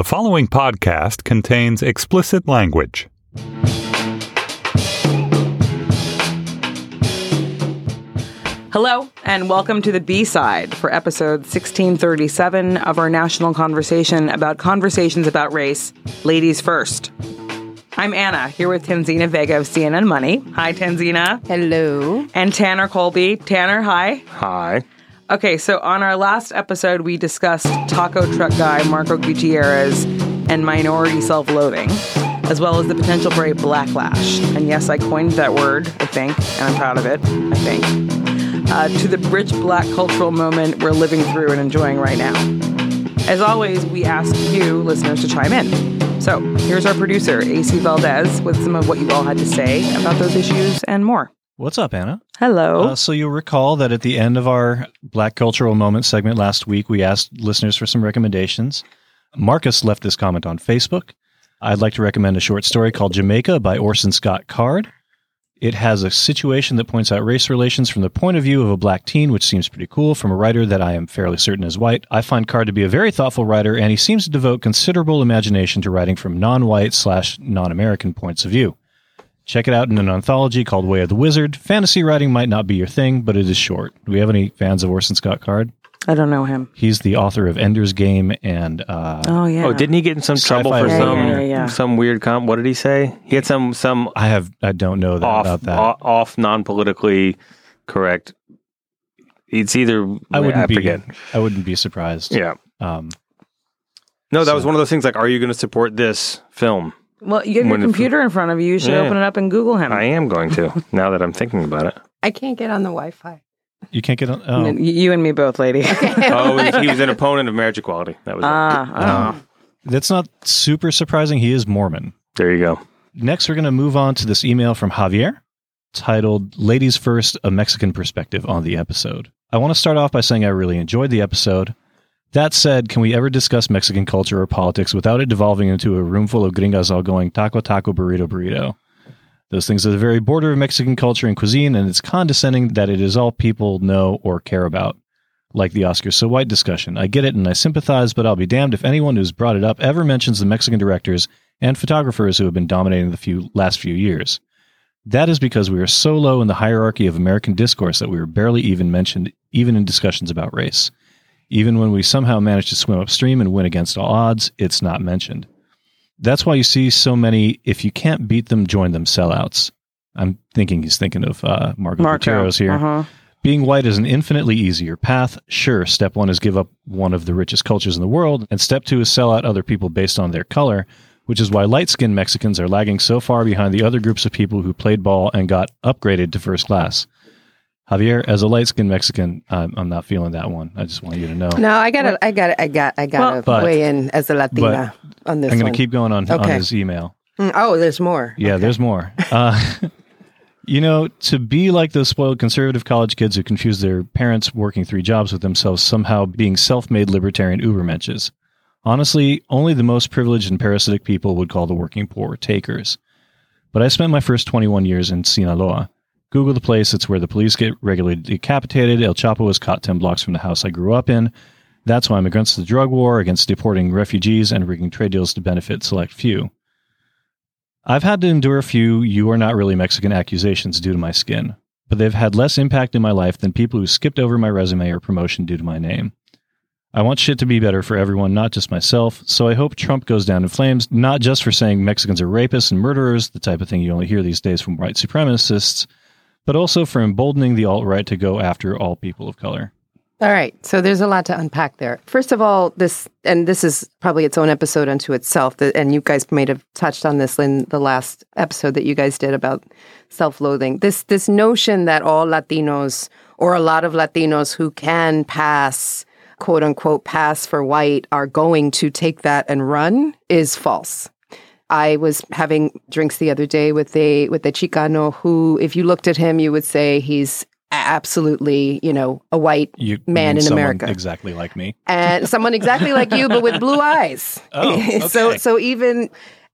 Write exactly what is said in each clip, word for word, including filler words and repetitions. The following podcast contains explicit language. Hello, and welcome to the B-side for episode sixteen thirty-seven of our national conversation about conversations about race, ladies first. I'm Anna, here with Tenzina Vega of C N N Money. Hi, Tenzina. Hello. And Tanner Colby. Tanner, hi. Hi. Okay, so on our last episode, we discussed taco truck guy Marco Gutierrez and minority self-loathing, as well as the potential for a blacklash. And yes, I coined that word, I think, and I'm proud of it, I think, uh, to the rich black cultural moment we're living through and enjoying right now. As always, we ask you, listeners, to chime in. So here's our producer, A C Valdez, with some of what you all had to say about those issues and more. What's up, Anna? Hello. Uh, so you'll recall that at the end of our Black Cultural Moment segment last week, we asked listeners for some recommendations. Marcus left this comment on Facebook. I'd like to recommend a short story called Jamaica by Orson Scott Card. It has a situation that points out race relations from the point of view of a black teen, which seems pretty cool, from a writer that I am fairly certain is white. I find Card to be a very thoughtful writer, and he seems to devote considerable imagination to writing from non-white slash non-American points of view. Check it out in an anthology called Way of the Wizard. Fantasy writing might not be your thing, but it is short. Do we have any fans of Orson Scott Card? I don't know him. He's the author of Ender's Game and... Uh, oh, yeah. Oh, didn't he get in some trouble for yeah, some yeah, yeah, yeah. some weird... Com- what did he say? He had some... some I have. I don't know that off, about that. Off, off non-politically correct. It's either... I wouldn't I be, forget. I wouldn't be surprised. Yeah. Um, no, that so. was one of those things like, are you going to support this film? Well, you have your computer in front of you. You should yeah. open it up and Google him. I am going to, now that I'm thinking about it. I can't get on the Wi-Fi. You can't get on? Oh. No, you and me both, lady. oh, he was, he was an opponent of marriage equality. That was ah, it. Ah. Um, that's not super surprising. He is Mormon. There you go. Next, we're going to move on to this email from Javier, titled, Ladies First, A Mexican Perspective on the Episode. I want to start off by saying I really enjoyed the episode. That said, can we ever discuss Mexican culture or politics without it devolving into a room full of gringas all going taco, taco, burrito, burrito? Those things are the very border of Mexican culture and cuisine, and it's condescending that it is all people know or care about, like the Oscars so white discussion. I get it and I sympathize, but I'll be damned if anyone who's brought it up ever mentions the Mexican directors and photographers who have been dominating the few last few years. That is because we are so low in the hierarchy of American discourse that we are barely even mentioned, even in discussions about race. Even when we somehow manage to swim upstream and win against all odds, it's not mentioned. That's why you see so many, if you can't beat them, join them sellouts. I'm thinking he's thinking of uh, Marco, Marco Gutierrez here. Uh-huh. Being white is an infinitely easier path. Sure, step one is give up one of the richest cultures in the world, and step two is sell out other people based on their color, which is why light-skinned Mexicans are lagging so far behind the other groups of people who played ball and got upgraded to first class. Javier, as a light-skinned Mexican, I'm, I'm not feeling that one. I just want you to know. No, I got to I got I got I got to well, weigh in as a Latina on this. I'm going to keep going on, okay. on his email. Mm, oh, there's more. Yeah, okay. there's more. Uh, you know, to be like those spoiled conservative college kids who confuse their parents working three jobs with themselves somehow being self-made libertarian ubermenches. Honestly, only the most privileged and parasitic people would call the working poor takers. But I spent my first twenty-one years in Sinaloa. Google the place. It's where the police get regularly decapitated. El Chapo was caught ten blocks from the house I grew up in. That's why I'm against the drug war, against deporting refugees, and rigging trade deals to benefit select few. I've had to endure a few you are not really Mexican accusations due to my skin, but they've had less impact in my life than people who skipped over my resume or promotion due to my name. I want shit to be better for everyone, not just myself, so I hope Trump goes down in flames, not just for saying Mexicans are rapists and murderers, the type of thing you only hear these days from white supremacists, but also for emboldening the alt-right to go after all people of color. All right. So there's a lot to unpack there. First of all, this, and this is probably its own episode unto itself, and you guys may have touched on this in the last episode that you guys did about self-loathing. This, this notion that all Latinos, or a lot of Latinos who can pass, quote-unquote, pass for white, are going to take that and run is false. I was having drinks the other day with a with a Chicano who, if you looked at him, you would say he's absolutely, you know, a white you man in America. Exactly like me. And someone exactly like you, but with blue eyes. Oh, okay. So, so even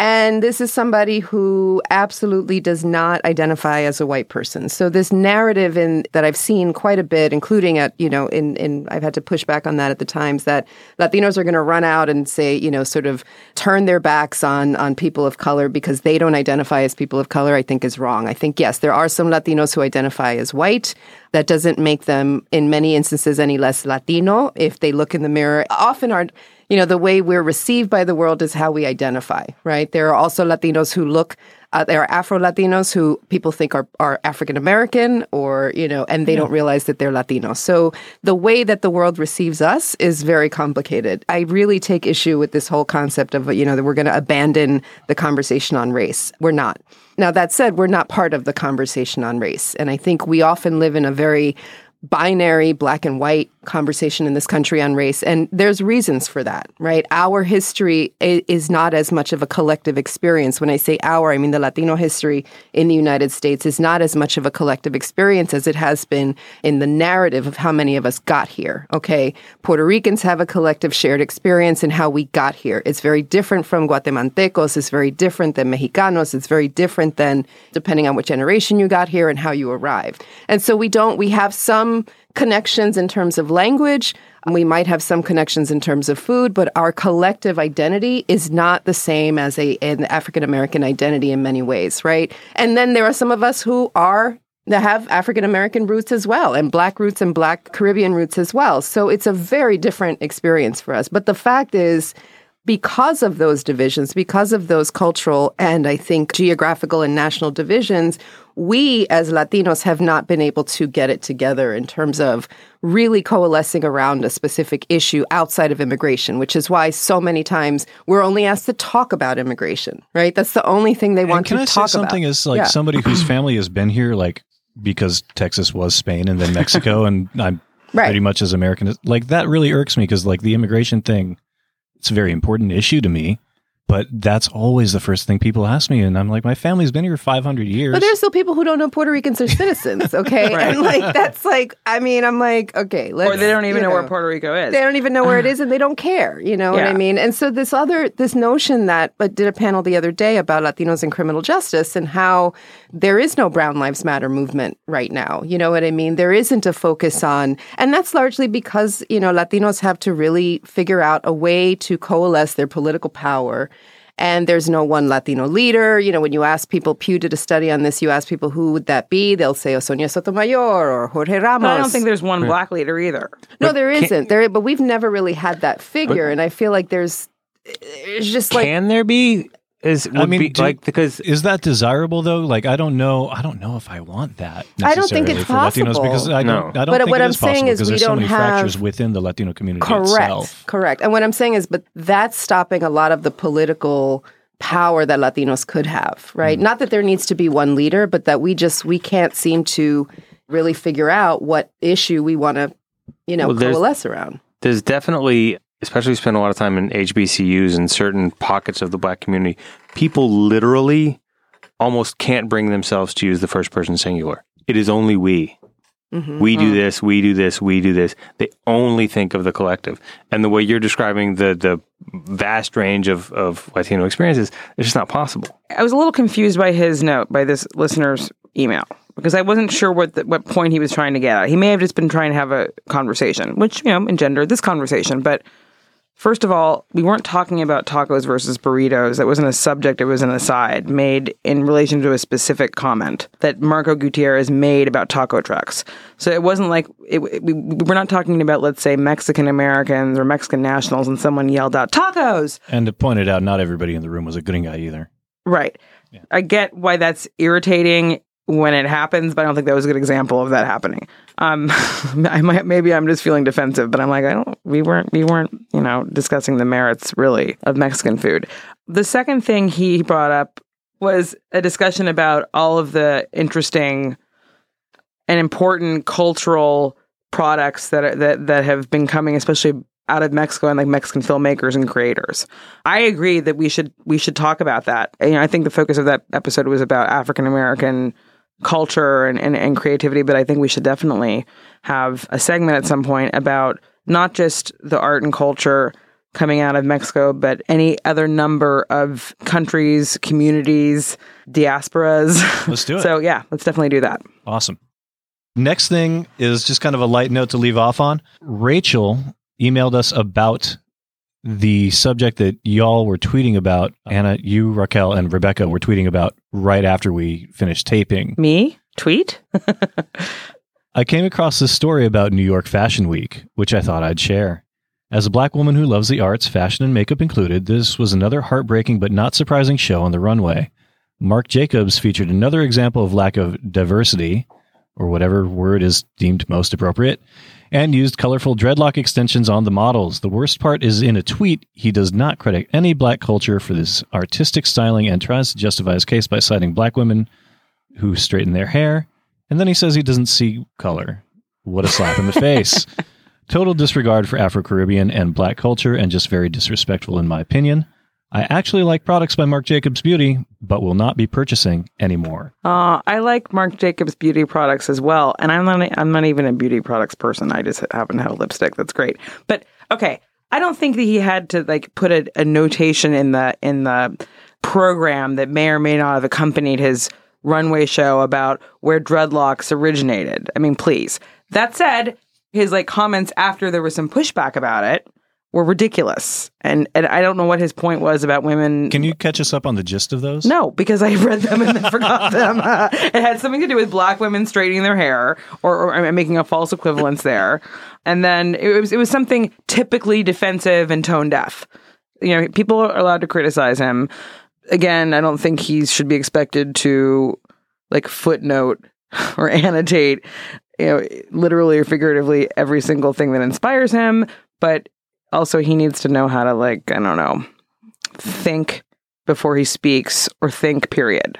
And this is somebody who absolutely does not identify as a white person. So this narrative in that I've seen quite a bit, including at, you know, in, in I've had to push back on that at the times that Latinos are going to run out and say, you know, sort of turn their backs on, on people of color because they don't identify as people of color, I think is wrong. I think, yes, there are some Latinos who identify as white. That doesn't make them, in many instances, any less Latino if they look in the mirror. Often our, you know, the way we're received by the world is how we identify, right? There are also Latinos who look, uh, there are Afro-Latinos who people think are, are African-American or, you know, and they yeah. don't realize that they're Latino. So the way that the world receives us is very complicated. I really take issue with this whole concept of, you know, that we're going to abandon the conversation on race. We're not. Now, that said, we're not part of the conversation on race. And I think we often live in a very binary black and white conversation in this country on race. And there's reasons for that, right? Our history is not as much of a collective experience. When I say our, I mean the Latino history in the United States is not as much of a collective experience as it has been in the narrative of how many of us got here, okay? Puerto Ricans have a collective shared experience in how we got here. It's very different from Guatemaltecos. It's very different than Mexicanos. It's very different than, depending on what generation you got here and how you arrived. And so we don't, we have some connections in terms of language. We might have some connections in terms of food, but our collective identity is not the same as a, an African-American identity in many ways, right? And then there are some of us who are that have African-American roots as well, and Black roots and Black Caribbean roots as well. So it's a very different experience for us. But the fact is, because of those divisions, because of those cultural and I think geographical and national divisions, we as Latinos have not been able to get it together in terms of really coalescing around a specific issue outside of immigration, which is why so many times we're only asked to talk about immigration, right? That's the only thing they want to talk about. Can I say something as like yeah. somebody whose family has been here, like because Texas was Spain and then Mexico, and I'm right. pretty much as American, like that really irks me because like the immigration thing, it's a very important issue to me, but that's always the first thing people ask me. And I'm like, my family's been here five hundred years. But there's still people who don't know Puerto Ricans are citizens, okay? Right. And like, that's like, I mean, I'm like, okay. Let's, or they don't even know, know where Puerto Rico is. They don't even know where it is and they don't care, you know yeah. what I mean? And so this other, this notion that, I did a panel the other day about Latinos and criminal justice and how there is no Brown Lives Matter movement right now. You know what I mean? There isn't a focus on, and that's largely because, you know, Latinos have to really figure out a way to coalesce their political power. And there's no one Latino leader. You know, when you ask people, Pew did a study on this, you ask people who would that be, they'll say, oh, Sonia Sotomayor or Jorge Ramos. But I don't think there's one right. black leader either. No, but there isn't. There, but we've never really had that figure. But, and I feel like there's, it's just like. Can there be? Is, I mean, be, do, like, because is that desirable though? Like, I don't know. I don't know if I want that. I don't think it's possible Latinos because I don't. No. I don't but think what it I'm is saying is we there's don't so many have fractures within the Latino community correct, itself. Correct. And what I'm saying is, but that's stopping a lot of the political power that Latinos could have, right? Mm. Not that there needs to be one leader, but that we just we can't seem to really figure out what issue we want to, you know, well, coalesce there's, around. There's definitely. Especially spend a lot of time in H B C Us and certain pockets of the black community, people literally almost can't bring themselves to use the first person singular. It is only we. Mm-hmm. We do this, we do this, we do this. They only think of the collective. And the way you're describing the the vast range of, of Latino experiences, it's just not possible. I was a little confused by his note, by this listener's email, because I wasn't sure what the, what point he was trying to get at. He may have just been trying to have a conversation, which, you know, engendered this conversation, but first of all, we weren't talking about tacos versus burritos. That wasn't a subject. It was an aside made in relation to a specific comment that Marco Gutierrez made about taco trucks. So it wasn't like it, it, we, we're not talking about, let's say, Mexican Americans or Mexican nationals and someone yelled out, tacos. And to point it out, not everybody in the room was a gringa either. Right. Yeah. I get why that's irritating when it happens, but I don't think that was a good example of that happening. Um, I might, maybe I'm just feeling defensive, but I'm like, I don't, we weren't, we weren't, you know, discussing the merits really of Mexican food. The second thing he brought up was a discussion about all of the interesting and important cultural products that are, that, that have been coming, especially out of Mexico and like Mexican filmmakers and creators. I agree that we should, we should talk about that. And, you know, I think the focus of that episode was about African-American culture and, and, and creativity, but I think we should definitely have a segment at some point about not just the art and culture coming out of Mexico, but any other number of countries, communities, diasporas. Let's do it. So yeah, let's definitely do that. Awesome. Next thing is just kind of a light note to leave off on. Rachel emailed us about the subject that y'all were tweeting about. Anna, you, Raquel, and Rebecca were tweeting about right after we finished taping. Me? Tweet? I came across this story about New York Fashion Week, which I thought I'd share. As a black woman who loves the arts, fashion and makeup included, this was another heartbreaking but not surprising show on the runway. Marc Jacobs featured another example of lack of diversity, or whatever word is deemed most appropriate, and used colorful dreadlock extensions on the models. The worst part is, in a tweet, he does not credit any black culture for this artistic styling and tries to justify his case by citing black women who straighten their hair, and then he says he doesn't see color. What a slap in the face. Total disregard for Afro-Caribbean and black culture, and just very disrespectful in my opinion. I actually like products by Marc Jacobs Beauty, but will not be purchasing anymore. Uh, I like Marc Jacobs Beauty products as well. And I'm not I'm not even a beauty products person. I just haven't had a lipstick. That's great. But okay, I don't think that he had to like put a, a notation in the in the program that may or may not have accompanied his runway show about where dreadlocks originated. I mean, please. That said, his like comments after there was some pushback about it were ridiculous. And and I don't know what his point was about women. Can you catch us up on the gist of those? No, because I read them and then forgot them. Uh, it had something to do with black women straightening their hair, or, or making a false equivalence there. And then it was, it was something typically defensive and tone deaf. You know, people are allowed to criticize him. Again, I don't think he should be expected to like footnote or annotate, you know, literally or figuratively every single thing that inspires him. But also, he needs to know how to, like, I don't know, think before he speaks, or think, period.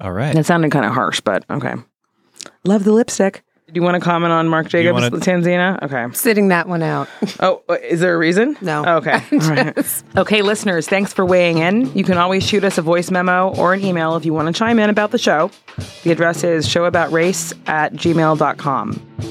All right. That sounded kind of harsh, but okay. Love the lipstick. Do you want to comment on Marc Jacobs, wanna... Tanzina? Okay. Sitting that one out. Oh, is there a reason? No. Okay. All right. Okay, listeners, thanks for weighing in. You can always shoot us a voice memo or an email if you want to chime in about the show. The address is showaboutrace at gmail dot com.